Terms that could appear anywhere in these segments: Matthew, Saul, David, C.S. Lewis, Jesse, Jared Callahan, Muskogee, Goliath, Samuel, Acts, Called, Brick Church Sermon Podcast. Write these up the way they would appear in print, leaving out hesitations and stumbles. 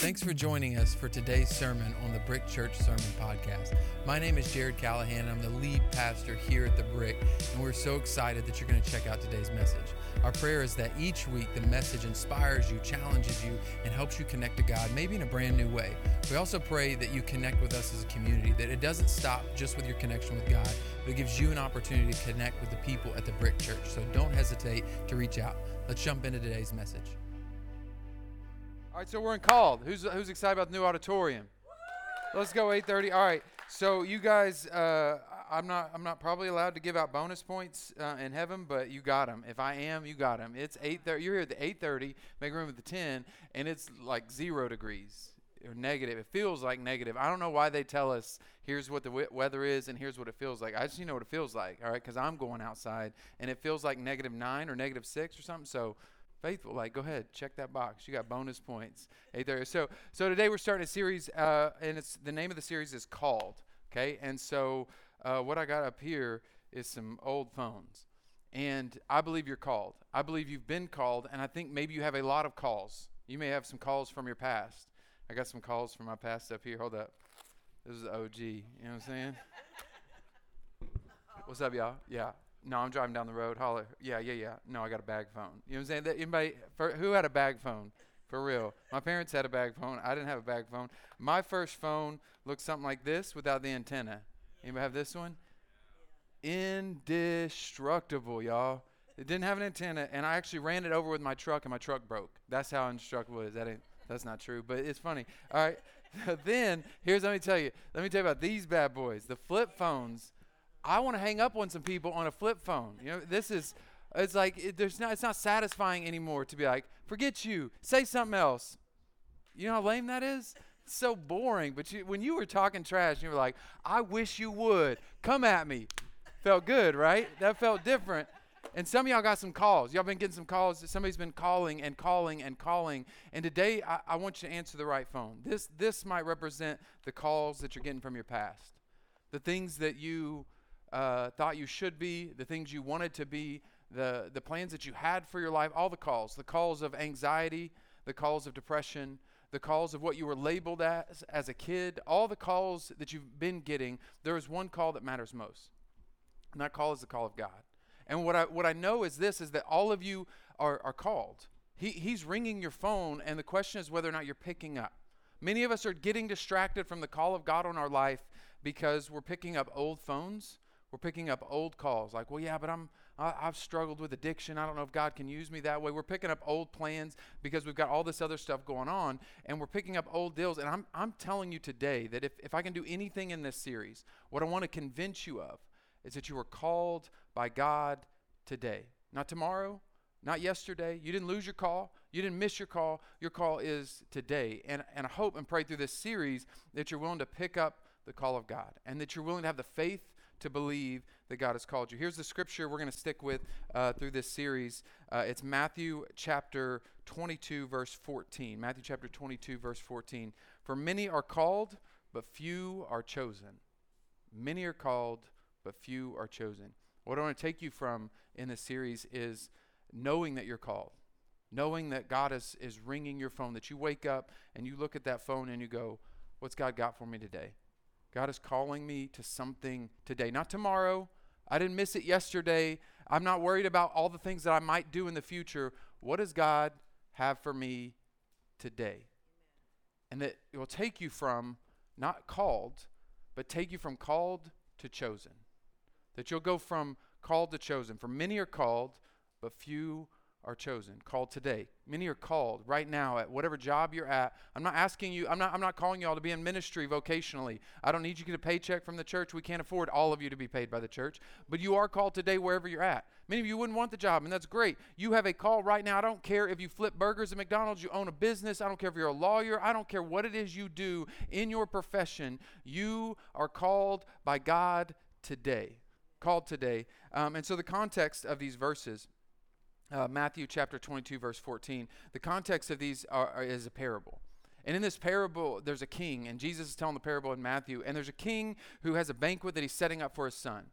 Thanks for joining us for today's sermon on the Brick Church Sermon Podcast. My name is Jared Callahan, and I'm the lead pastor here at the Brick, and we're so excited that you're going to check out today's message. Our prayer is that each week the message inspires you, challenges you, and helps you connect to God, maybe in a brand new way. We also pray that you connect with us as a community, that it doesn't stop just with your connection with God, but it gives you an opportunity to connect with the people at the Brick Church. So don't hesitate to reach out. Let's jump into today's message. All right, so we're in Called. Who's excited about the new auditorium? Let's go 8:30. All right, so you guys, I'm not probably allowed to give out bonus points in heaven, but you got them. If I am, you got them. It's 8:30. You're here at the 8:30. Make room at the 10, and it's like 0 degrees or negative. It feels like negative. I don't know why they tell us here's what the weather is and here's what it feels like. I just need to know what it feels like. All right, because I'm going outside, and it feels like -9 or -6 or something. So faithful, like, go ahead, check that box. You got bonus points. 8:30. So today we're starting a series, and it's the name of the series is Called. Okay, and so what I got up here is some old phones, and I believe you're called. I believe you've been called, and I think maybe you have a lot of calls. You may have some calls from your past. I got some calls from my past up here. Hold up, this is the OG. You know what I'm saying? What's up, y'all? Yeah. No, I'm driving down the road. Holler. Yeah. No, I got a bag phone. You know what I'm saying? Anybody, who had a bag phone? For real. My parents had a bag phone. I didn't have a bag phone. My first phone looked something like this without the antenna. Anybody have this one? Indestructible, y'all. It didn't have an antenna, and I actually ran it over with my truck, and my truck broke. That's how indestructible it is. That's not true, but it's funny. All right. Then, let me tell you about these bad boys, the flip phones. I want to hang up on some people on a flip phone. You know, it's not satisfying anymore to be like, forget you, say something else. You know how lame that is? It's so boring. But when you were talking trash, you were like, I wish you would come at me. Felt good, right? That felt different. And some of y'all got some calls. Y'all been getting some calls. Somebody's been calling and calling and calling. And today, I want you to answer the right phone. This might represent the calls that you're getting from your past, the things that you thought you should be, the things you wanted to be, the plans that you had for your life, all the calls of anxiety, the calls of depression, the calls of what you were labeled as a kid, all the calls that you've been getting. There is one call that matters most, and that call is the call of God. And what I know is this, is that all of you are called. He's ringing your phone, and the question is whether or not you're picking up. Many of us are getting distracted from the call of God on our life because we're picking up old phones. We're picking up old calls like, well, yeah, but I've struggled with addiction. I don't know if God can use me that way. We're picking up old plans because we've got all this other stuff going on, and we're picking up old deals. And I'm telling you today that if I can do anything in this series, what I want to convince you of is that you were called by God today, not tomorrow, not yesterday. You didn't lose your call. You didn't miss your call. Your call is today. And I hope and pray through this series that you're willing to pick up the call of God and that you're willing to have the faith to believe that God has called you. Here's the scripture we're going to stick with through this series. It's Matthew chapter 22, verse 14. Matthew chapter 22, verse 14. For many are called, but few are chosen. Many are called, but few are chosen. What I want to take you from in this series is knowing that you're called, knowing that God is ringing your phone, that you wake up and you look at that phone and you go, what's God got for me today? God is calling me to something today, not tomorrow. I didn't miss it yesterday. I'm not worried about all the things that I might do in the future. What does God have for me today? And that it will take you from not called, but take you from called to chosen. That you'll go from called to chosen. For many are called, but few are chosen. Called today. Many are called right now at whatever job you're at. I'm not asking you, I'm not calling you all to be in ministry vocationally. I don't need you to get a paycheck from the church. We can't afford all of you to be paid by the church. But you are called today wherever you're at. Many of you wouldn't want the job, and that's great. You have a call right now. I don't care if you flip burgers at McDonald's, you own a business. I don't care if you're a lawyer. I don't care what it is you do in your profession. You are called by God today. Called today. And so the context of these verses, Matthew chapter 22, verse 14. The context of these is a parable. And in this parable, there's a king, and Jesus is telling the parable in Matthew, and there's a king who has a banquet that he's setting up for his son.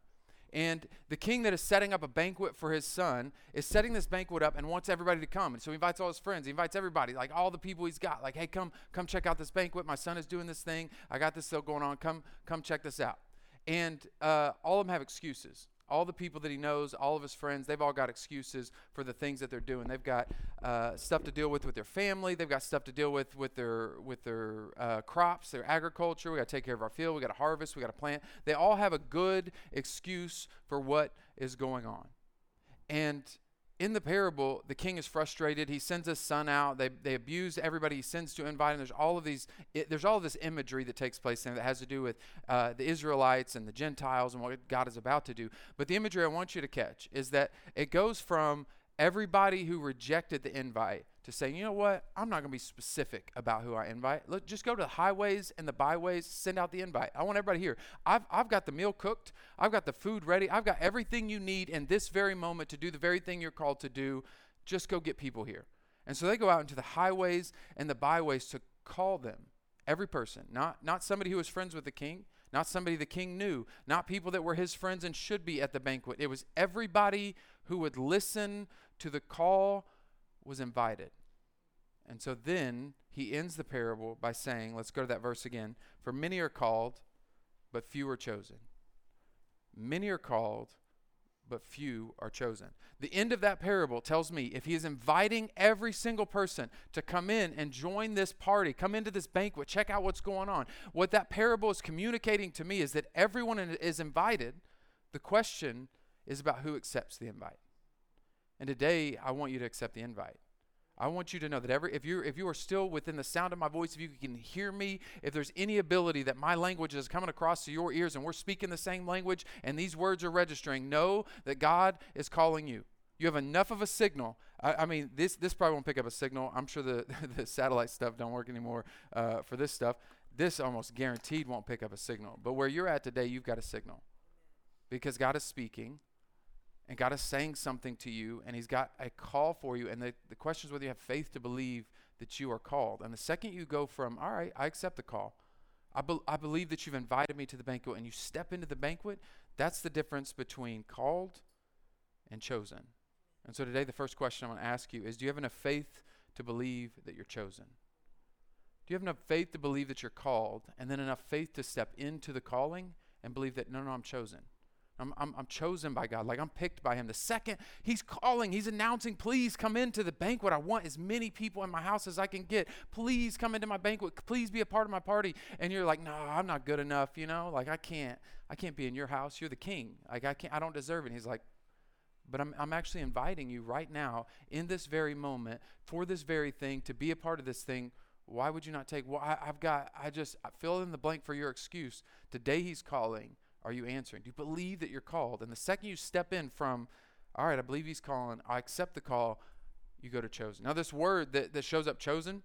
And the king that is setting up a banquet for his son is setting this banquet up and wants everybody to come. And so he invites all his friends. He invites everybody, like all the people he's got. Like, hey, come check out this banquet. My son is doing this thing. I got this stuff going on. Come check this out. And all of them have excuses. All the people that he knows, all of his friends, they've all got excuses for the things that they're doing. They've got stuff to deal with their family. They've got stuff to deal with their crops, their agriculture. We got to take care of our field. We got to harvest. We got to plant. They all have a good excuse for what is going on. And in the parable, the king is frustrated. He sends his son out. They abuse everybody he sends to invite him. There's all of these. There's all of this imagery that takes place there that has to do with the Israelites and the Gentiles and what God is about to do. But the imagery I want you to catch is that it goes from everybody who rejected the invite to saying, you know what, I'm not going to be specific about who I invite. Look, just go to the highways and the byways, send out the invite. I want everybody here. I've got the meal cooked. I've got the food ready. I've got everything you need in this very moment to do the very thing you're called to do. Just go get people here. And so they go out into the highways and the byways to call them, every person, not somebody who was friends with the king, not somebody the king knew, not people that were his friends and should be at the banquet. It was everybody who would listen to the call was invited. And so then he ends the parable by saying, let's go to that verse again. For many are called, but few are chosen. Many are called, but few are chosen. The end of that parable tells me if he is inviting every single person to come in and join this party, come into this banquet, check out what's going on. What that parable is communicating to me is that everyone is invited. The question is about who accepts the invite. And today, I want you to accept the invite. I want you to know that if you are still within the sound of my voice, if you can hear me, if there's any ability that my language is coming across to your ears and we're speaking the same language and these words are registering, know that God is calling you. You have enough of a signal. I mean, this probably won't pick up a signal. I'm sure the satellite stuff don't work anymore for this stuff. This almost guaranteed won't pick up a signal. But where you're at today, you've got a signal because God is speaking. And God is saying something to you, and he's got a call for you. And the question is whether you have faith to believe that you are called. And the second you go from, all right, I accept the call. I believe that you've invited me to the banquet, and you step into the banquet, that's the difference between called and chosen. And so today the first question I'm going to ask you is, do you have enough faith to believe that you're chosen? Do you have enough faith to believe that you're called, and then enough faith to step into the calling and believe that, no, I'm chosen? I'm chosen by God. Like, I'm picked by him. The second he's calling, he's announcing, please come into the banquet. I want as many people in my house as I can get. Please come into my banquet. Please be a part of my party. And you're like, no, I'm not good enough. You know, like, I can't be in your house. You're the king. Like, I don't deserve it. And he's like, but I'm actually inviting you right now in this very moment for this very thing, to be a part of this thing. Why would you not take? Well, I fill in the blank for your excuse. Today he's calling. Are you answering? Do you believe that you're called? And the second you step in from, all right, I believe he's calling, I accept the call, you go to chosen. Now, this word that shows up chosen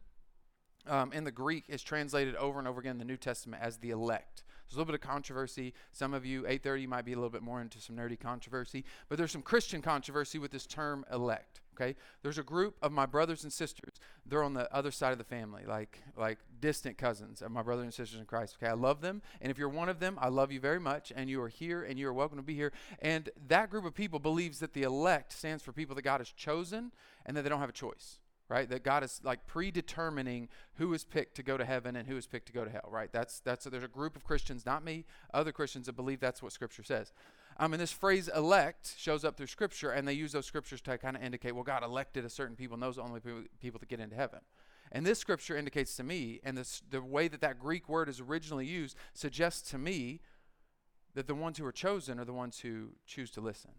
in the Greek is translated over and over again in the New Testament as the elect. There's a little bit of controversy. Some of you, 8:30, might be a little bit more into some nerdy controversy, but there's some Christian controversy with this term elect. Okay, there's a group of my brothers and sisters. They're on the other side of the family, like distant cousins of my brothers and sisters in Christ. Okay, I love them. And if you're one of them, I love you very much. And you are here and you are welcome to be here. And that group of people believes that the elect stands for people that God has chosen and that they don't have a choice. Right? That God is like predetermining who is picked to go to heaven and who is picked to go to hell. Right? That's there's a group of Christians, not me, other Christians that believe that's what Scripture says. And this phrase elect shows up through Scripture, and they use those Scriptures to kind of indicate, well, God elected a certain people, and those are only people that get into heaven. And this Scripture indicates to me, and the way that Greek word is originally used suggests to me that the ones who are chosen are the ones who choose to listen.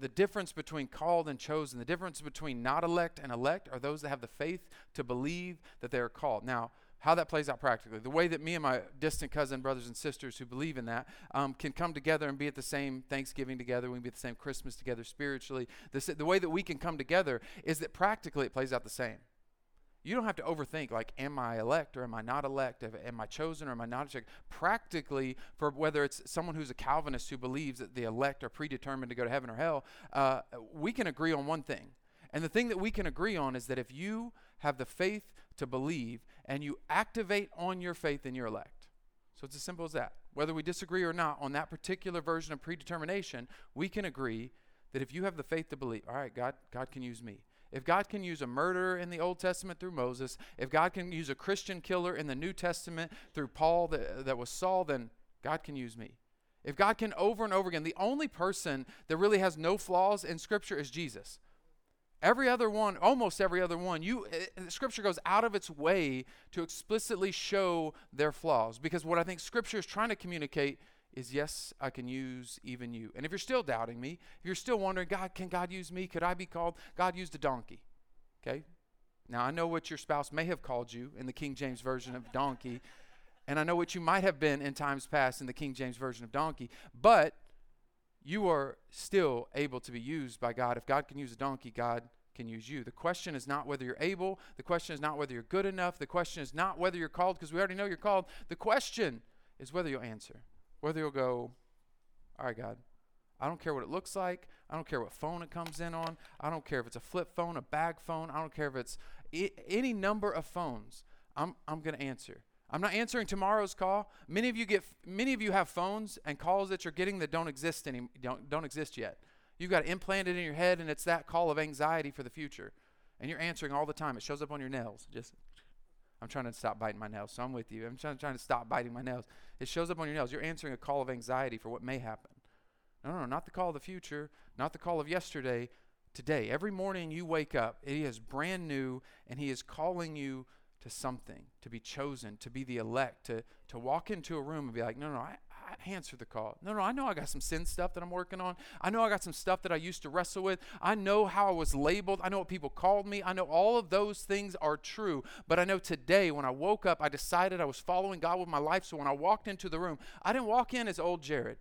The difference between called and chosen, the difference between not elect and elect, are those that have the faith to believe that they are called. Now, how that plays out practically, the way that me and my distant cousin brothers and sisters who believe in that can come together and be at the same Thanksgiving together, we can be at the same Christmas together spiritually. The way that we can come together is that practically it plays out the same. You don't have to overthink, like, am I elect or am I not elect? Am I chosen or am I not elect? Practically, for whether it's someone who's a Calvinist who believes that the elect are predetermined to go to heaven or hell, we can agree on one thing. And the thing that we can agree on is that if you have the faith to believe and you activate on your faith, then you're elect. So it's as simple as that. Whether we disagree or not on that particular version of predetermination, we can agree that if you have the faith to believe, all right, God can use me. If God can use a murderer in the Old Testament through Moses, if God can use a Christian killer in the New Testament through Paul that was Saul, then God can use me. If God can over and over again, the only person that really has no flaws in Scripture is Jesus. Every other one, almost every other one, Scripture goes out of its way to explicitly show their flaws, because what I think Scripture is trying to communicate is, yes, I can use even you. And if you're still doubting me, if you're still wondering, God, can God use me? Could I be called? God used a donkey, okay? Now, I know what your spouse may have called you in the King James Version of donkey, and I know what you might have been in times past in the King James Version of donkey, but you are still able to be used by God. If God can use a donkey, God can use you. The question is not whether you're able. The question is not whether you're good enough. The question is not whether you're called, because we already know you're called. The question is whether you'll answer. Whether you'll go, all right, God, I don't care what it looks like. I don't care what phone it comes in on. I don't care if it's a flip phone, a bag phone. I don't care if it's any number of phones. I'm going to answer. I'm not answering tomorrow's call. Many of you have phones and calls that you're getting that don't exist yet. You've got it implanted in your head, and it's that call of anxiety for the future. And you're answering all the time. It shows up on your nails. I'm trying to stop biting my nails, so I'm with you. I'm trying to stop biting my nails. It shows up on your nails. You're answering a call of anxiety for what may happen. No, not the call of the future, not the call of yesterday, today. Every morning you wake up, it is brand new, and he is calling you to something, to be chosen, to be the elect, to walk into a room and be like, I answered the call. I know I got some sin stuff that I'm working on. I know I got some stuff that I used to wrestle with. I know how I was labeled. I know what people called me. I know all of those things are true. But I know today when I woke up, I decided I was following God with my life. So when I walked into the room, I didn't walk in as old Jared.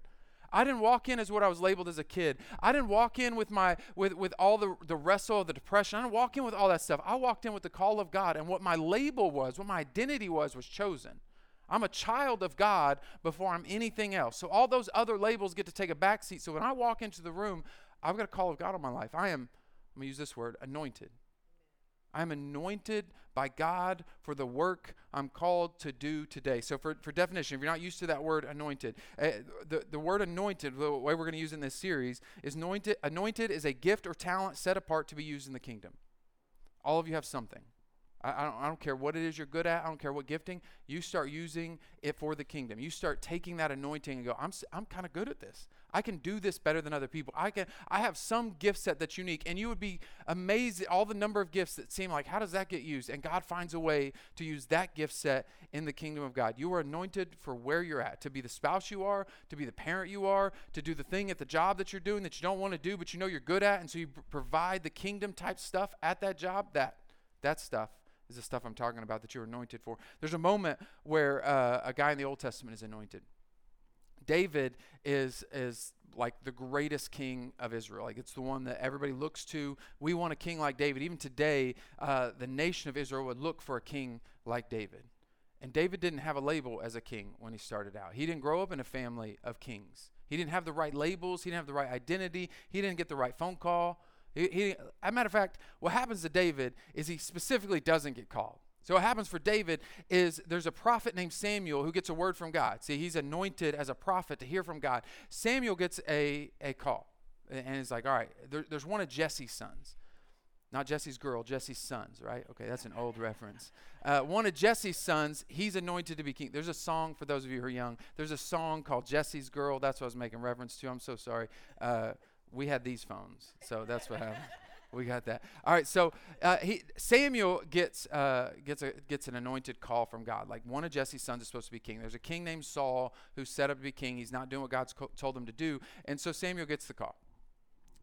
I didn't walk in as what I was labeled as a kid. I didn't walk in with all the wrestle of the depression. I didn't walk in with all that stuff. I walked in with the call of God, and what my label was, what my identity was chosen. I'm a child of God before I'm anything else. So all those other labels get to take a backseat. So when I walk into the room, I've got a call of God on my life. I'm going to use this word, anointed. I am anointed by God for the work I'm called to do today. So for definition, if you're not used to that word anointed, the word anointed, the way we're going to use in this series, is anointed. Anointed is a gift or talent set apart to be used in the kingdom. All of you have something. I don't care what it is you're good at. I don't care what gifting. You start using it for the kingdom. You start taking that anointing and go, I'm kind of good at this. I can do this better than other people. I have some gift set that's unique. And you would be amazed at all the number of gifts that seem like, how does that get used? And God finds a way to use that gift set in the kingdom of God. You are anointed for where you're at, to be the spouse you are, to be the parent you are, to do the thing at the job that you're doing that you don't want to do, but you know you're good at. And so you provide the kingdom type stuff at that job. That stuff is the stuff I'm talking about that you're anointed for. There's a moment where a guy in the Old Testament is anointed. David is like the greatest king of Israel. Like, it's the one that everybody looks to. We want a king like David. Even today, the nation of Israel would look for a king like David. And David didn't have a label as a king when he started out. He didn't grow up in a family of kings. He didn't have the right labels. He didn't have the right identity. He didn't get the right phone call. As a matter of fact, what happens to David is he specifically doesn't get called. So what happens for David is there's a prophet named Samuel who gets a word from God. See, he's anointed as a prophet to hear from God. Samuel gets a call, and it's like, all right, there's one of Jesse's sons. Not Jesse's girl, Jesse's sons, right? Okay, that's an old reference. One of Jesse's sons, he's anointed to be king. There's a song, for those of you who are young, there's a song called Jesse's Girl. That's what I was making reference to. I'm so sorry. We had these phones, so that's what happened. We got that. All right, so Samuel gets an anointed call from God. Like, one of Jesse's sons is supposed to be king. There's a king named Saul who's set up to be king. He's not doing what God's told him to do, and so Samuel gets the call.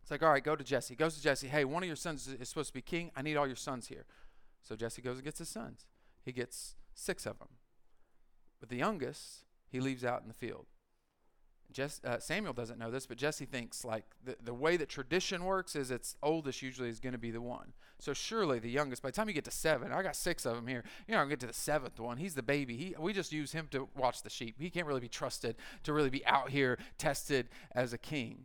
It's like, all right, go to Jesse. He goes to Jesse. Hey, one of your sons is supposed to be king. I need all your sons here. So Jesse goes and gets his sons. He gets 6 of them. But the youngest, he leaves out in the field. Samuel doesn't know this, but Jesse thinks like the way that tradition works is its oldest usually is going to be the one. So surely the youngest, by the time you get to 7, I got 6 of them here. I'll get to the 7th one. He's the baby. We just use him to watch the sheep. He can't really be trusted to really be out here tested as a king.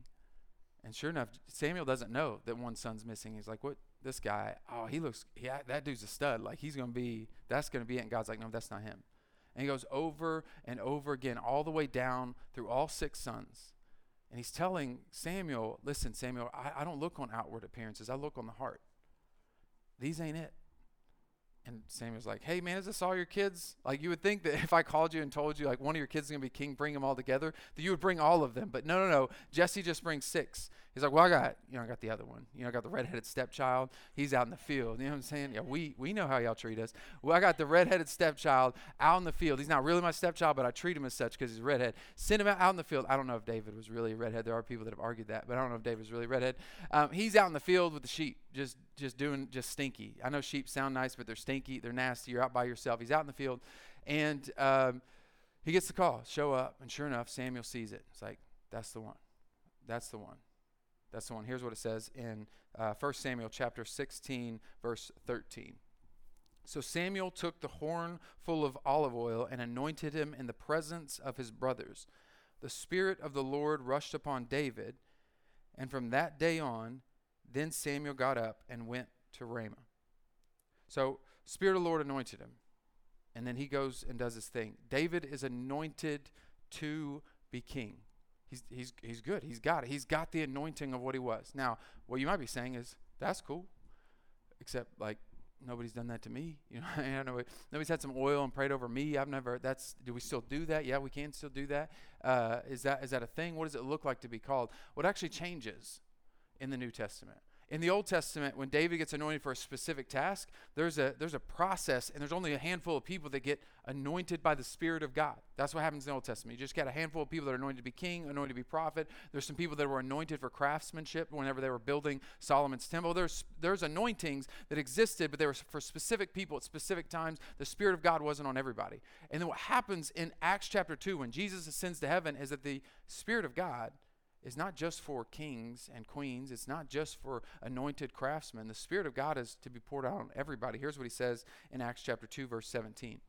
And sure enough, Samuel doesn't know that one son's missing. He's like, what? This guy, that dude's a stud. Like, that's going to be it. And God's like, no, that's not him. And he goes over and over again, all the way down through all 6 sons. And he's telling Samuel, listen, Samuel, I don't look on outward appearances. I look on the heart. These ain't it. And Samuel's like, hey, man, is this all your kids? Like, you would think that if I called you and told you, like, one of your kids is going to be king, bring them all together, that you would bring all of them. But no, Jesse just brings 6. He's like, well, I got the other one. I got the redheaded stepchild. He's out in the field. You know what I'm saying? Yeah, we know how y'all treat us. Well, I got the redheaded stepchild out in the field. He's not really my stepchild, but I treat him as such because he's a redhead. Send him out in the field. I don't know if David was really a redhead. There are people that have argued that, but I don't know if David was really a redhead. He's out in the field with the sheep, just doing stinky. I know sheep sound nice, but they're stinky. They're nasty. You're out by yourself. He's out in the field, and he gets the call. Show up, and sure enough, Samuel sees it. It's like, that's the one. That's the one. That's the one. Here's what it says in 1 Samuel chapter 16, verse 13. So Samuel took the horn full of olive oil and anointed him in the presence of his brothers. The Spirit of the Lord rushed upon David, and from that day on, then Samuel got up and went to Ramah. So Spirit of the Lord anointed him, and then he goes and does his thing. David is anointed to be king. He's good. He's got it. He's got the anointing of what he was. Now, what you might be saying is, that's cool, except, like, nobody's done that to me. Nobody's had some oil and prayed over me. Do we still do that? Yeah, we can still do that. Is that a thing? What does it look like to be called? What actually changes in the New Testament? In the Old Testament, when David gets anointed for a specific task, there's a process, and there's only a handful of people that get anointed by the Spirit of God. That's what happens in the Old Testament. You just got a handful of people that are anointed to be king, anointed to be prophet. There's some people that were anointed for craftsmanship whenever they were building Solomon's temple. There's anointings that existed, but they were for specific people at specific times. The Spirit of God wasn't on everybody. And then what happens in Acts chapter 2 when Jesus ascends to heaven is that the Spirit of God is not just for kings and queens. It's not just for anointed craftsmen. The Spirit of God is to be poured out on everybody. Here's what he says in Acts chapter 2, verse 17. It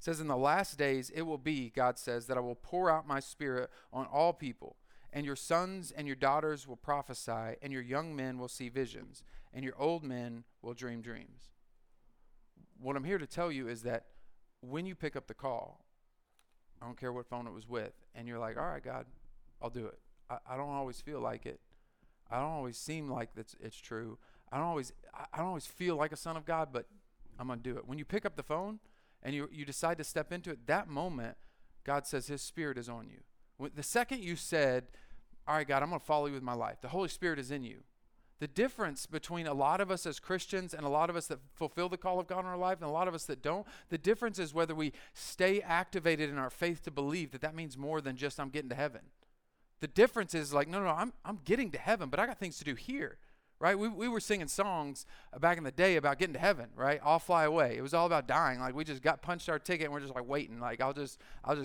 says, in the last days it will be, God says, that I will pour out my Spirit on all people, and your sons and your daughters will prophesy, and your young men will see visions, and your old men will dream dreams. What I'm here to tell you is that when you pick up the call, I don't care what phone it was with, and you're like, all right, God, I'll do it. I don't always feel like it. I don't always seem like it's true. I don't always feel like a son of God, but I'm going to do it. When you pick up the phone and you decide to step into it, that moment, God says his Spirit is on you. The second you said, all right, God, I'm going to follow you with my life, the Holy Spirit is in you. The difference between a lot of us as Christians and a lot of us that fulfill the call of God in our life and a lot of us that don't, the difference is whether we stay activated in our faith to believe that means more than just I'm getting to heaven. The difference is like, no, I'm getting to heaven, but I got things to do here, right? We were singing songs back in the day about getting to heaven, right? I'll fly away. It was all about dying. Like, we just got punched our ticket and we're just like waiting. Like, I'll just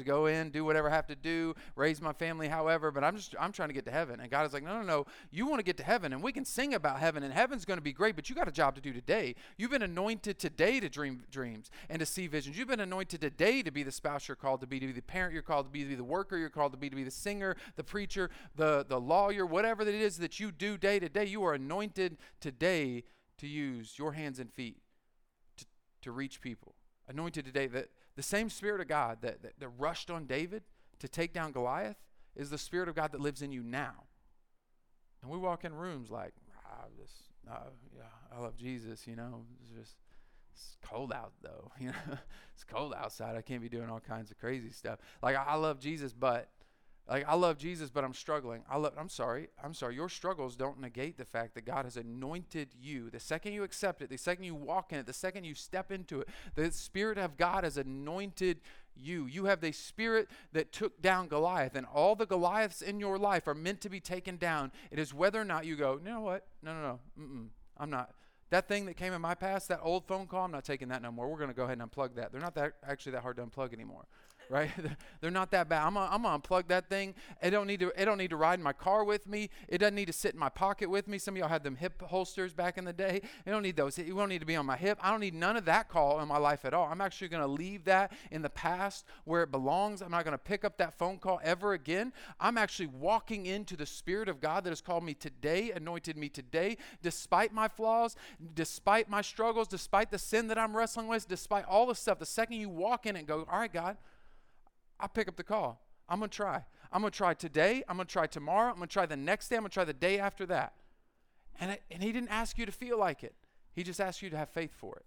go in, do whatever I have to do, raise my family, however, but I'm trying to get to heaven. And God is like, no, you want to get to heaven, and we can sing about heaven, and heaven's going to be great, but you got a job to do today. You've been anointed today to dream dreams and to see visions. You've been anointed today to be the spouse you're called to be the parent you're called to be the worker you're called to be the singer, the preacher, the lawyer, whatever it is that you do day to day. You are anointed today to use your hands and feet to reach people. Anointed today. The same Spirit of God that rushed on David to take down Goliath is the Spirit of God that lives in you now. And we walk in rooms like, I love Jesus, it's cold out though, it's cold outside. I can't be doing all kinds of crazy stuff. Like, I love Jesus, but I'm struggling. I'm sorry. Your struggles don't negate the fact that God has anointed you. The second you accept it, the second you walk in it, the second you step into it, the Spirit of God has anointed you. You have the Spirit that took down Goliath, and all the Goliaths in your life are meant to be taken down. It is whether or not you go, you know what? No. I'm not. That thing that came in my past, that old phone call, I'm not taking that no more. We're going to go ahead and unplug that. They're not that hard to unplug anymore. right? They're not that bad. I'm gonna unplug that thing. It don't need to ride in my car with me. It doesn't need to sit in my pocket with me. Some of y'all had them hip holsters back in the day. You don't need those. It won't need to be on my hip. I don't need none of that call in my life at all. I'm actually gonna leave that in the past where it belongs. I'm not gonna pick up that phone call ever again. I'm actually walking into the Spirit of God that has called me today, anointed me today, despite my flaws, despite my struggles, despite the sin that I'm wrestling with, despite all the stuff. The second you walk in and go, all right, God, I pick up the call. I'm going to try. I'm going to try today. I'm going to try tomorrow. I'm going to try the next day. I'm going to try the day after that. And he didn't ask you to feel like it. He just asked you to have faith for it.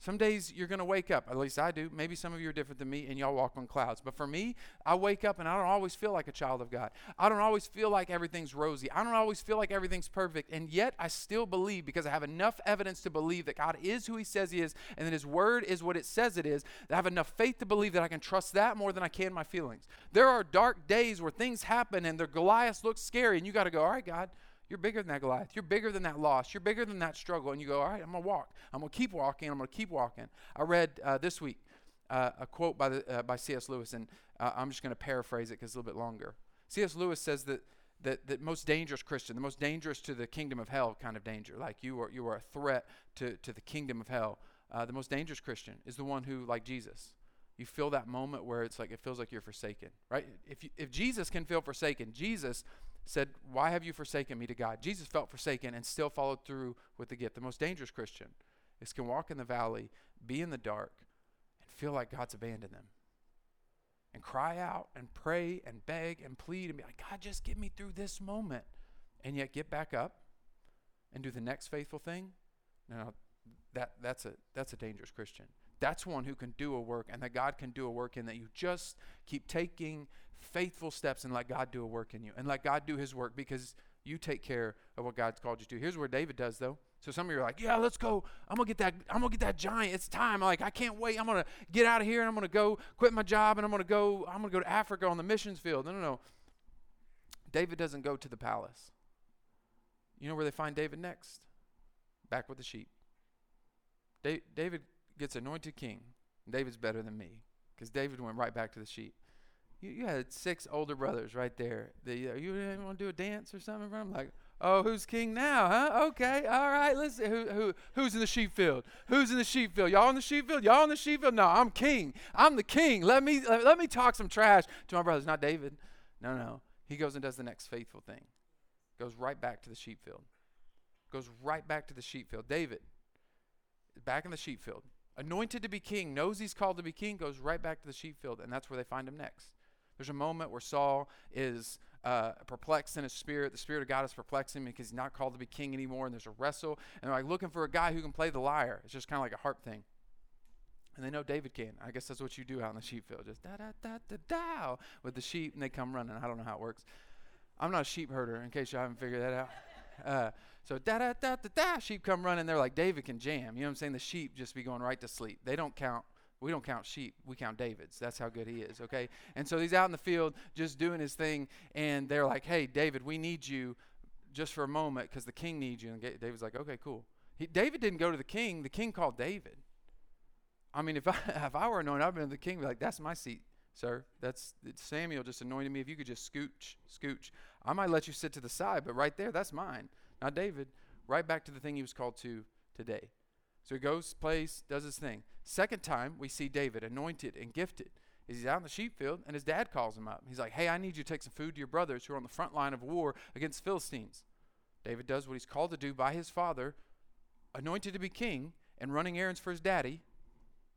Some days you're going to wake up, at least I do. Maybe some of you are different than me and y'all walk on clouds. But for me, I wake up and I don't always feel like a child of God. I don't always feel like everything's rosy. I don't always feel like everything's perfect. And yet I still believe, because I have enough evidence to believe that God is who he says he is and that his word is what it says it is, that I have enough faith to believe that I can trust that more than I can my feelings. There are dark days where things happen and the Goliath looks scary and you got to go, all right, God, you're bigger than that Goliath. You're bigger than that loss. You're bigger than that struggle. And you go, all right, I'm going to walk. I'm going to keep walking. I'm going to keep walking. I read this week a quote by C.S. Lewis, and I'm just going to paraphrase it because it's a little bit longer. C.S. Lewis says that most dangerous Christian, the most dangerous to the kingdom of hell kind of danger, like you are a threat to the kingdom of hell. The most dangerous Christian is the one who, like Jesus, you feel that moment where it's like it feels like you're forsaken, right? If Jesus can feel forsaken, Jesus said, why have you forsaken me to God? Jesus felt forsaken and still followed through with the gift. The most dangerous Christian is can walk in the valley, be in the dark, and feel like God's abandoned them. And cry out and pray and beg and plead and be like, God, just get me through this moment. And yet get back up and do the next faithful thing. Now, that's a dangerous Christian. That's one who can do a work and that God can do a work in, that you just keep taking faithful steps and let God do a work in you and let God do his work because you take care of what God's called you to. Here's where David does, though. So some of you are like, yeah, let's go. I'm gonna get that giant. It's time. Like, I can't wait. I'm gonna get out of here and I'm gonna go quit my job and I'm gonna go to Africa on the missions field. No. David doesn't go to the palace. You know where they find David next? Back with the sheep. David gets anointed king. David's better than me because David went right back to the sheep. You had 6 older brothers right there. You didn't want to do a dance or something? Bro? I'm like, oh, who's king now, huh? Okay, all right, listen. Who's in the sheep field? Who's in the sheep field? Y'all in the sheep field? Y'all in the sheep field? No, I'm king. I'm the king. Let me talk some trash to my brothers. Not David. No. He goes and does the next faithful thing. Goes right back to the sheep field. David, back in the sheep field. Anointed to be king, knows he's called to be king, goes right back to the sheep field, and that's where they find him next. There's a moment where Saul is perplexed in his spirit. The Spirit of God is perplexing him because he's not called to be king anymore, and there's a wrestle, and they're like looking for a guy who can play the lyre. It's just kind of like a harp thing. And they know David can. I guess that's what you do out in the sheep field, just da-da-da-da-da with the sheep, and they come running. I don't know how it works. I'm not a sheep herder, in case you haven't figured that out. So da-da-da-da-da, sheep come running. They're like, David can jam. You know what I'm saying? The sheep just be going right to sleep. They don't count. We don't count sheep. We count David's. That's how good he is, okay? And so he's out in the field just doing his thing, and they're like, hey, David, we need you just for a moment because the king needs you. And David's like, okay, cool. David didn't go to the king. The king called David. I mean, if I were anointed, I'd been to the king. Be like, that's my seat, sir. Samuel just anointed me. If you could just scooch. I might let you sit to the side, but right there, that's mine. Now, David, right back to the thing he was called to today. So he goes, plays, does his thing. Second time, we see David anointed and gifted. He's out in the sheep field, and his dad calls him up. He's like, hey, I need you to take some food to your brothers who are on the front line of war against Philistines. David does what he's called to do by his father, anointed to be king, and running errands for his daddy.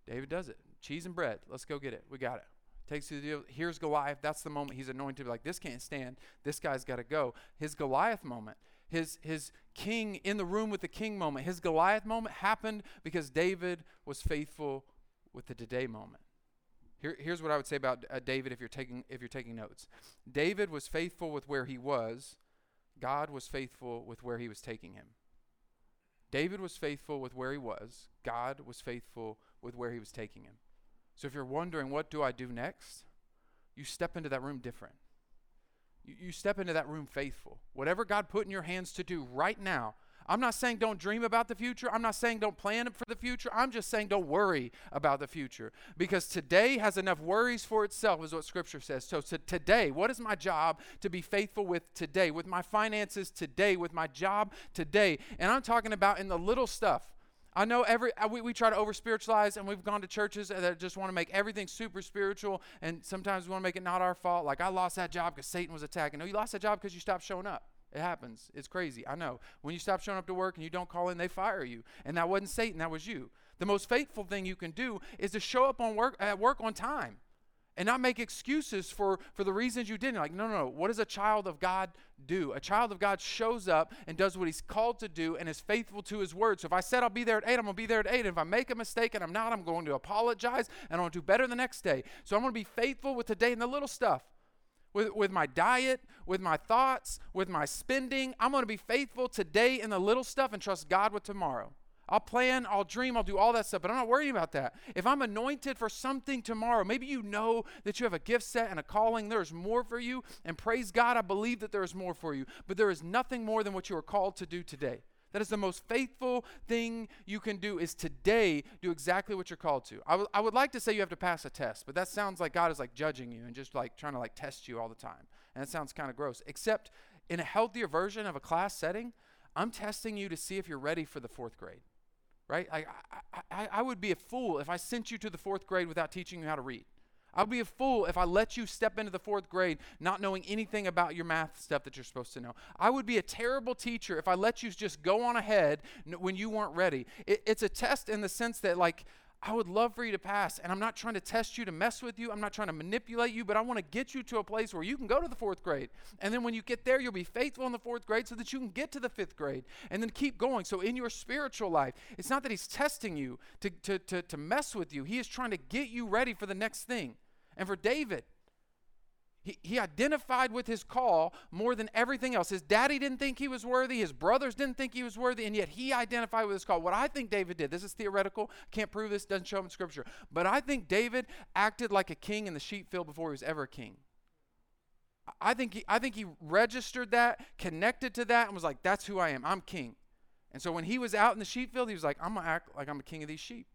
David does it. Cheese and bread. Let's go get it. We got it. Takes to the deal. Here's Goliath. That's the moment he's anointed to be like, this can't stand. This guy's got to go. His Goliath moment, his king in the room with the king moment, his Goliath moment happened because David was faithful with the today moment. Here's what I would say about David if you're taking notes. David was faithful with where he was. God was faithful with where he was taking him. David was faithful with where he was. God was faithful with where he was taking him. So if you're wondering, what do I do next? You step into that room different. You step into that room faithful. Whatever God put in your hands to do right now, I'm not saying don't dream about the future. I'm not saying don't plan for the future. I'm just saying don't worry about the future, because today has enough worries for itself, is what Scripture says. So today, what is my job to be faithful with today, with my finances today, with my job today? And I'm talking about in the little stuff. I know we try to over-spiritualize, and we've gone to churches that just want to make everything super spiritual, and sometimes we want to make it not our fault. Like, I lost that job because Satan was attacking. No, you lost that job because you stopped showing up. It happens. It's crazy. I know. When you stop showing up to work and you don't call in, they fire you. And that wasn't Satan. That was you. The most faithful thing you can do is to show up at work on time and not make excuses for the reasons you didn't. Like, no. What does a child of God do? A child of God shows up and does what he's called to do and is faithful to his word. So if I said I'll be there at 8, I'm going to be there at 8. And if I make a mistake and I'm not, I'm going to apologize, and I'm going to do better the next day. So I'm going to be faithful with today and the little stuff. With my diet, with my thoughts, with my spending. I'm going to be faithful today in the little stuff and trust God with tomorrow. I'll plan, I'll dream, I'll do all that stuff, but I'm not worried about that. If I'm anointed for something tomorrow, maybe you know that you have a gift set and a calling. There's more for you, and praise God, I believe that there is more for you. But there is nothing more than what you are called to do today. That is the most faithful thing you can do, is today do exactly what you're called to. I would like to say you have to pass a test, but that sounds like God is like judging you and just like trying to like test you all the time. And that sounds kind of gross, except in a healthier version of a class setting, I'm testing you to see if you're ready for the fourth grade, right? I would be a fool if I sent you to the fourth grade without teaching you how to read. I'd be a fool if I let you step into the fourth grade not knowing anything about your math stuff that you're supposed to know. I would be a terrible teacher if I let you just go on ahead when you weren't ready. It's a test in the sense that, like, I would love for you to pass, and I'm not trying to test you to mess with you. I'm not trying to manipulate you, but I want to get you to a place where you can go to the fourth grade. And then when you get there, you'll be faithful in the fourth grade so that you can get to the fifth grade and then keep going. So in your spiritual life, it's not that he's testing you to mess with you. He is trying to get you ready for the next thing. And for David, he identified with his call more than everything else. His daddy didn't think he was worthy. His brothers didn't think he was worthy, and yet he identified with his call. What I think David did, this is theoretical, can't prove this, doesn't show up in Scripture, but I think David acted like a king in the sheep field before he was ever a king. I think he registered that, connected to that, and was like, that's who I am. I'm king. And so when he was out in the sheep field, he was like, I'm going to act like I'm a king of these sheep.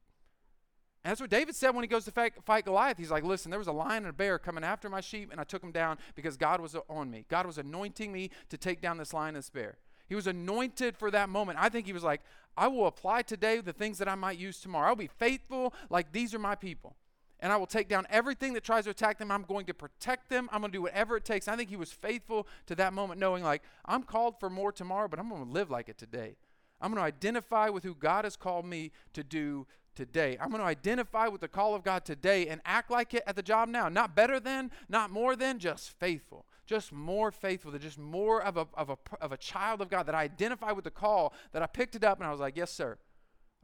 And that's what David said when he goes to fight Goliath. He's like, listen, there was a lion and a bear coming after my sheep, and I took them down because God was on me. God was anointing me to take down this lion and this bear. He was anointed for that moment. I think he was like, I will apply today the things that I might use tomorrow. I'll be faithful like these are my people, and I will take down everything that tries to attack them. I'm going to protect them. I'm going to do whatever it takes. And I think he was faithful to that moment, knowing, like, I'm called for more tomorrow, but I'm going to live like it today. I'm going to identify with who God has called me to do today. I'm going to identify with the call of God today and act like it at the job now. Not better than, not more than, just faithful. Just more faithful, just more of a child of God, that I identify with the call, that I picked it up and I was like, yes, sir,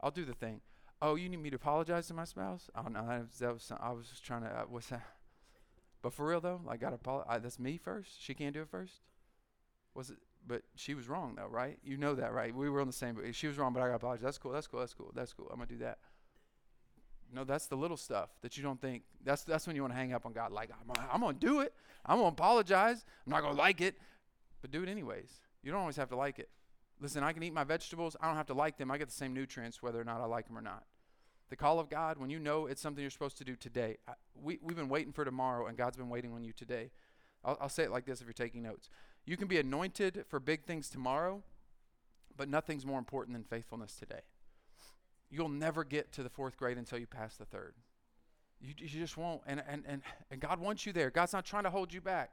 I'll do the thing. Oh, you need me to apologize to my spouse? Oh, no, I was just trying to, what's that? But for real, though, I got to apologize. That's me first? She can't do it first? Was it? But she was wrong, though, right? You know that, right? We were on the same, but she was wrong, but I got to apologize. That's cool. I'm going to do that. No, that's the little stuff that you don't think. That's when you want to hang up on God. Like, I'm going to do it. I'm going to apologize. I'm not going to like it. But do it anyways. You don't always have to like it. Listen, I can eat my vegetables. I don't have to like them. I get the same nutrients whether or not I like them or not. The call of God, when you know it's something you're supposed to do today. We've been waiting for tomorrow, and God's been waiting on you today. I'll say it like this if you're taking notes. You can be anointed for big things tomorrow, but nothing's more important than faithfulness today. You'll never get to the fourth grade until you pass the third. You just won't. And God wants you there. God's not trying to hold you back,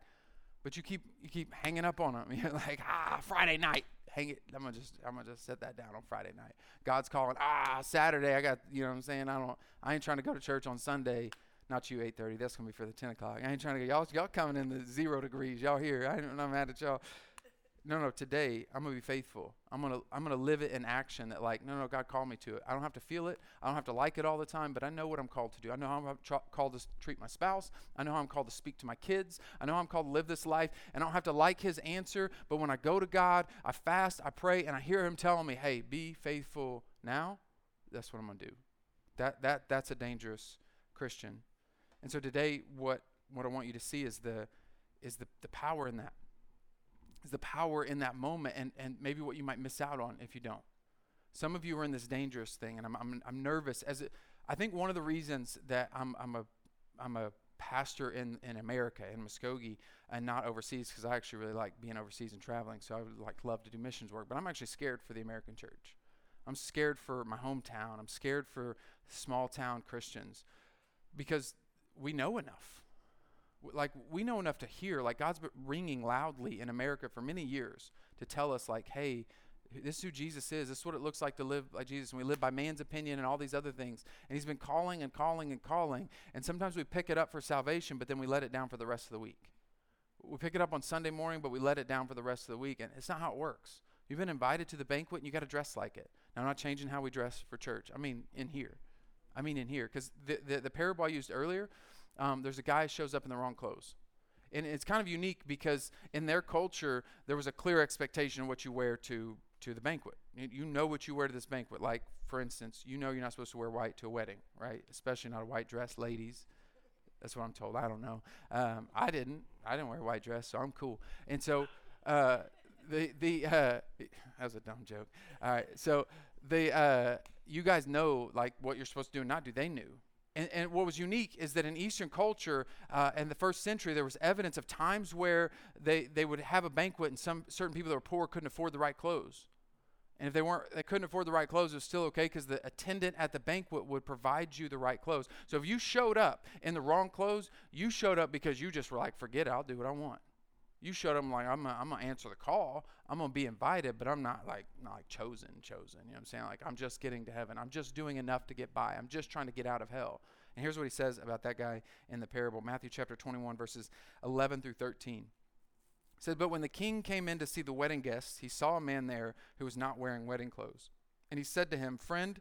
but you keep hanging up on him. You're like, Friday night, hang it. I'm gonna just set that down on Friday night. God's calling. Saturday. I got, you know what I'm saying? I ain't trying to go to church on Sunday. Not you, 8:30. That's gonna be for the 10 o'clock. I ain't trying to go. Y'all coming in the 0 degrees. Y'all here. I'm not mad at y'all. No, today I'm going to be faithful. I'm going to live it in action that, like, no, God called me to it. I don't have to feel it. I don't have to like it all the time, but I know what I'm called to do. I know how I'm called to treat my spouse. I know how I'm called to speak to my kids. I know how I'm called to live this life, and I don't have to like his answer, but when I go to God, I fast, I pray, and I hear him telling me, hey, be faithful now. That's what I'm going to do. That's a dangerous Christian. And so today what I want you to see is the power in that. is the power in that moment, and maybe what you might miss out on if you don't. Some of you are in this dangerous thing, and I'm nervous. I think one of the reasons that I'm a pastor in America, in Muskogee, and not overseas, because I actually really like being overseas and traveling, so I would love to do missions work, but I'm actually scared for the American church. I'm scared for my hometown. I'm scared for small town Christians, because we know enough. We know enough to hear. God's been ringing loudly in America for many years to tell us, hey, this is who Jesus is. This is what it looks like to live like Jesus. And we live by man's opinion and all these other things. And he's been calling and calling and calling. And sometimes we pick it up for salvation, but then we let it down for the rest of the week. We pick it up on Sunday morning, but we let it down for the rest of the week. And it's not how it works. You've been invited to the banquet, and you got to dress like it. Now, I'm not changing how we dress for church. I mean in here. Because the parable I used earlier, there's a guy who shows up in the wrong clothes. And it's kind of unique because in their culture, there was a clear expectation of what you wear to the banquet. You know what you wear to this banquet. For instance, you know you're not supposed to wear white to a wedding, right? Especially not a white dress, ladies. That's what I'm told. I don't know. I didn't wear a white dress, so I'm cool. And so that was a dumb joke. All right. So you guys know what you're supposed to do and not do. They knew. And what was unique is that in Eastern culture, in the first century, there was evidence of times where they would have a banquet and some certain people that were poor couldn't afford the right clothes. And if they couldn't afford the right clothes, it was still okay because the attendant at the banquet would provide you the right clothes. So if you showed up in the wrong clothes, you showed up because you just were forget it, I'll do what I want. You showed up I'm going to answer the call. I'm going to be invited, but I'm not chosen. You know what I'm saying? I'm just getting to heaven. I'm just doing enough to get by. I'm just trying to get out of hell. And here's what he says about that guy in the parable. Matthew chapter 21, verses 11 through 13. It says, "But when the king came in to see the wedding guests, he saw a man there who was not wearing wedding clothes. And he said to him, 'Friend,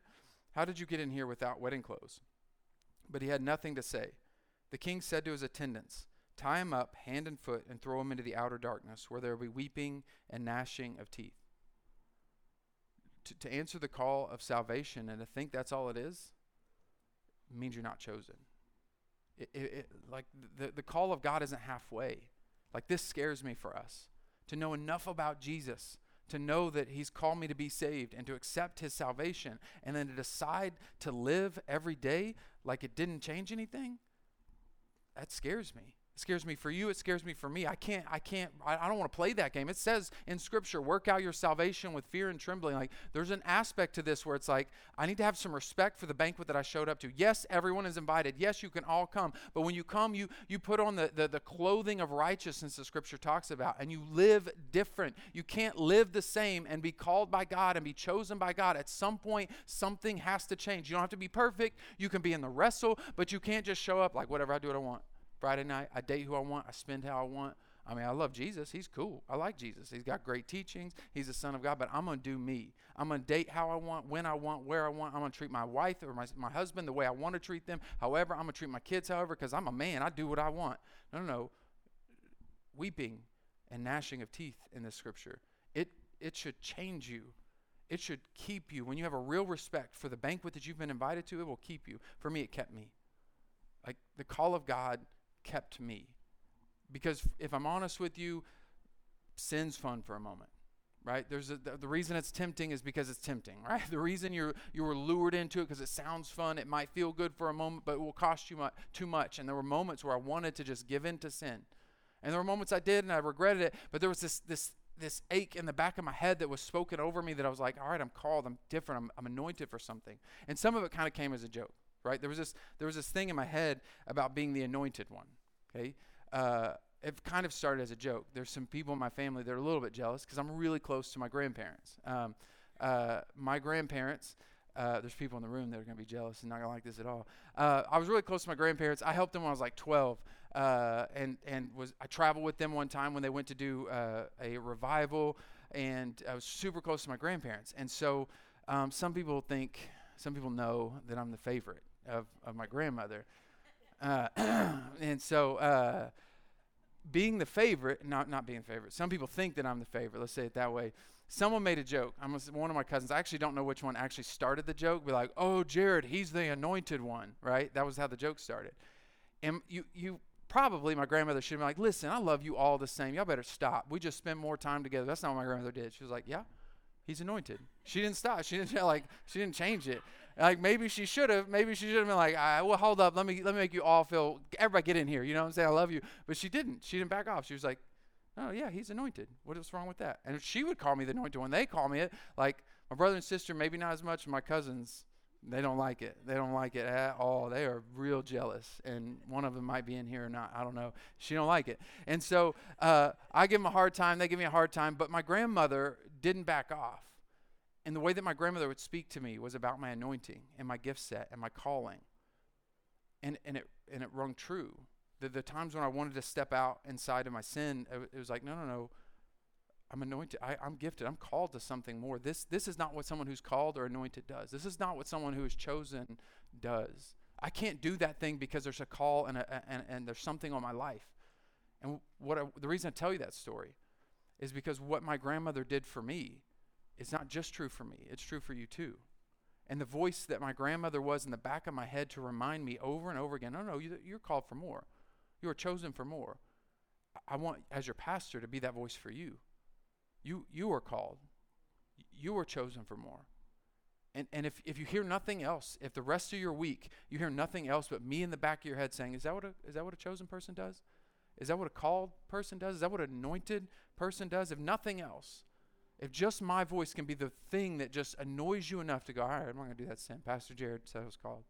how did you get in here without wedding clothes?' But he had nothing to say. The king said to his attendants, 'Tie him up hand and foot and throw him into the outer darkness where there will be weeping and gnashing of teeth.'" To answer the call of salvation and to think that's all it is means you're not chosen. The call of God isn't halfway. This scares me for us. To know enough about Jesus, to know that he's called me to be saved and to accept his salvation and then to decide to live every day like it didn't change anything, that scares me. It scares me for you. It scares me for me. I don't want to play that game. It says in Scripture, work out your salvation with fear and trembling. There's an aspect to this where it's I need to have some respect for the banquet that I showed up to. Yes, everyone is invited. Yes, you can all come. But when you come, you put on the clothing of righteousness the Scripture talks about, and you live different. You can't live the same and be called by God and be chosen by God. At some point, something has to change. You don't have to be perfect. You can be in the wrestle, but you can't just show up whatever, I do what I want. Friday night, I date who I want. I spend how I want. I love Jesus. He's cool. I like Jesus. He's got great teachings. He's the Son of God, but I'm going to do me. I'm going to date how I want, when I want, where I want. I'm going to treat my wife or my husband the way I want to treat them. However, I'm going to treat my kids, however, because I'm a man. I do what I want. No. Weeping and gnashing of teeth in this Scripture. It should change you. It should keep you. When you have a real respect for the banquet that you've been invited to, it will keep you. For me, it kept me. The call of God kept me, because if I'm honest with you, sin's fun for a moment, right? The reason it's tempting is because it's tempting, right? The reason you were lured into it because it sounds fun, it might feel good for a moment, but it will cost you too much. And there were moments where I wanted to just give in to sin, and there were moments I did and I regretted it. But there was this ache in the back of my head that was spoken over me that I was all right, I'm called, I'm different, I'm anointed for something. And some of it kind of came as a joke. Right? There was this thing in my head about being the anointed one. Okay. It kind of started as a joke. There's some people in my family that are a little bit jealous because I'm really close to my grandparents. There's people in the room that are going to be jealous and not going to like this at all. I was really close to my grandparents. I helped them when I was 12. I traveled with them one time when they went to do a revival, and I was super close to my grandparents. And so some people know that I'm the favorite of my grandmother. And so being the favorite, not being the favorite, some people think that I'm the favorite. Let's say it that way. Someone made a joke. One of my cousins, I actually don't know which one actually started the joke. Be like, "Oh, Jared, he's the anointed one," right? That was how the joke started. And you probably my grandmother should have been like, listen, I love you all the same. Y'all better stop. We just spend more time together. That's not what my grandmother did. She was like, yeah, he's anointed. She didn't stop. She didn't change it. Like, maybe she should have. Maybe she should have been like, all right, well, hold up. Let me make you all feel, everybody get in here. You know what I'm saying? I love you. But she didn't. She didn't back off. She was like, oh, yeah, he's anointed. What is wrong with that? And she would call me the anointed one. They call me it. Like, my brother and sister, maybe not as much. My cousins, they don't like it. They don't like it at all. They are real jealous. And one of them might be in here or not. I don't know. She don't like it. And so I give them a hard time. They give me a hard time. But my grandmother didn't back off. And the way that my grandmother would speak to me was about my anointing and my gift set and my calling. And it rung true. The times when I wanted to step out inside of my sin, it was like, no. I'm anointed. I'm gifted. I'm called to something more. This is not what someone who's called or anointed does. This is not what someone who is chosen does. I can't do that thing because there's a call and there's something on my life. And the reason I tell you that story is because what my grandmother did for me is not just true for me. It's true for you too. And the voice that my grandmother was in the back of my head to remind me over and over again, no, you're called for more. You are chosen for more. I want, as your pastor, to be that voice for you. You are called. You are chosen for more. And if you hear nothing else, if the rest of your week you hear nothing else but me in the back of your head saying, is that what a chosen person does? Is that what a called person does? Is that what an anointed person does? If nothing else, if just my voice can be the thing that just annoys you enough to go, all right, I'm not going to do that sin. Pastor Jared said I was called.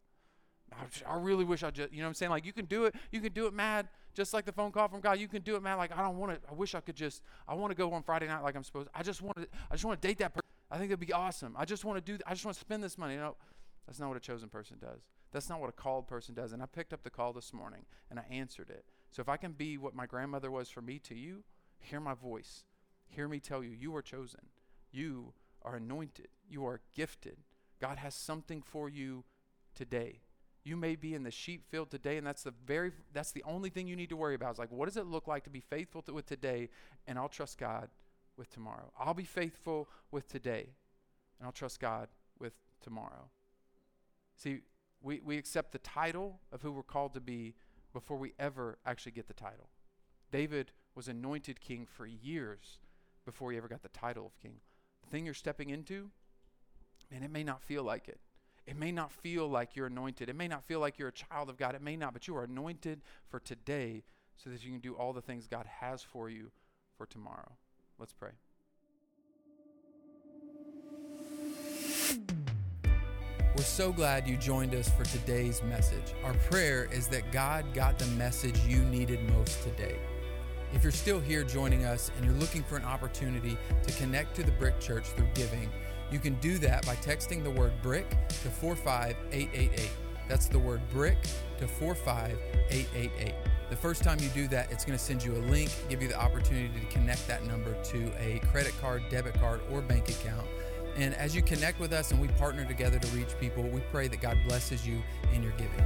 I really wish I just, you know what I'm saying? Like, you can do it mad, just like the phone call from God. You can do it mad, like, I don't want to, I wish I could just, I want to go on Friday night like I'm supposed to. I just want to date that person. I think that'd be awesome. I just want to spend this money. No, that's not what a chosen person does. That's not what a called person does. And I picked up the call this morning and I answered it. So if I can be what my grandmother was for me to you, hear my voice. Hear me tell you, you are chosen. You are anointed. You are gifted. God has something for you today. You may be in the sheep field today, and that's the only thing you need to worry about. It's like, what does it look like to be faithful with today, and I'll trust God with tomorrow. I'll be faithful with today, and I'll trust God with tomorrow. See, we accept the title of who we're called to be before we ever actually get the title. David was anointed king for years before he ever got the title of king. The thing you're stepping into, man, it may not feel like it. It may not feel like you're anointed. It may not feel like you're a child of God. It may not, but you are anointed for today so that you can do all the things God has for you for tomorrow. Let's pray. We're so glad you joined us for today's message. Our prayer is that God got the message you needed most today. If you're still here joining us and you're looking for an opportunity to connect to the Brick Church through giving, you can do that by texting the word BRICK to 45888. That's the word BRICK to 45888. The first time you do that, it's going to send you a link, give you the opportunity to connect that number to a credit card, debit card, or bank account. And as you connect with us and we partner together to reach people, we pray that God blesses you in your giving.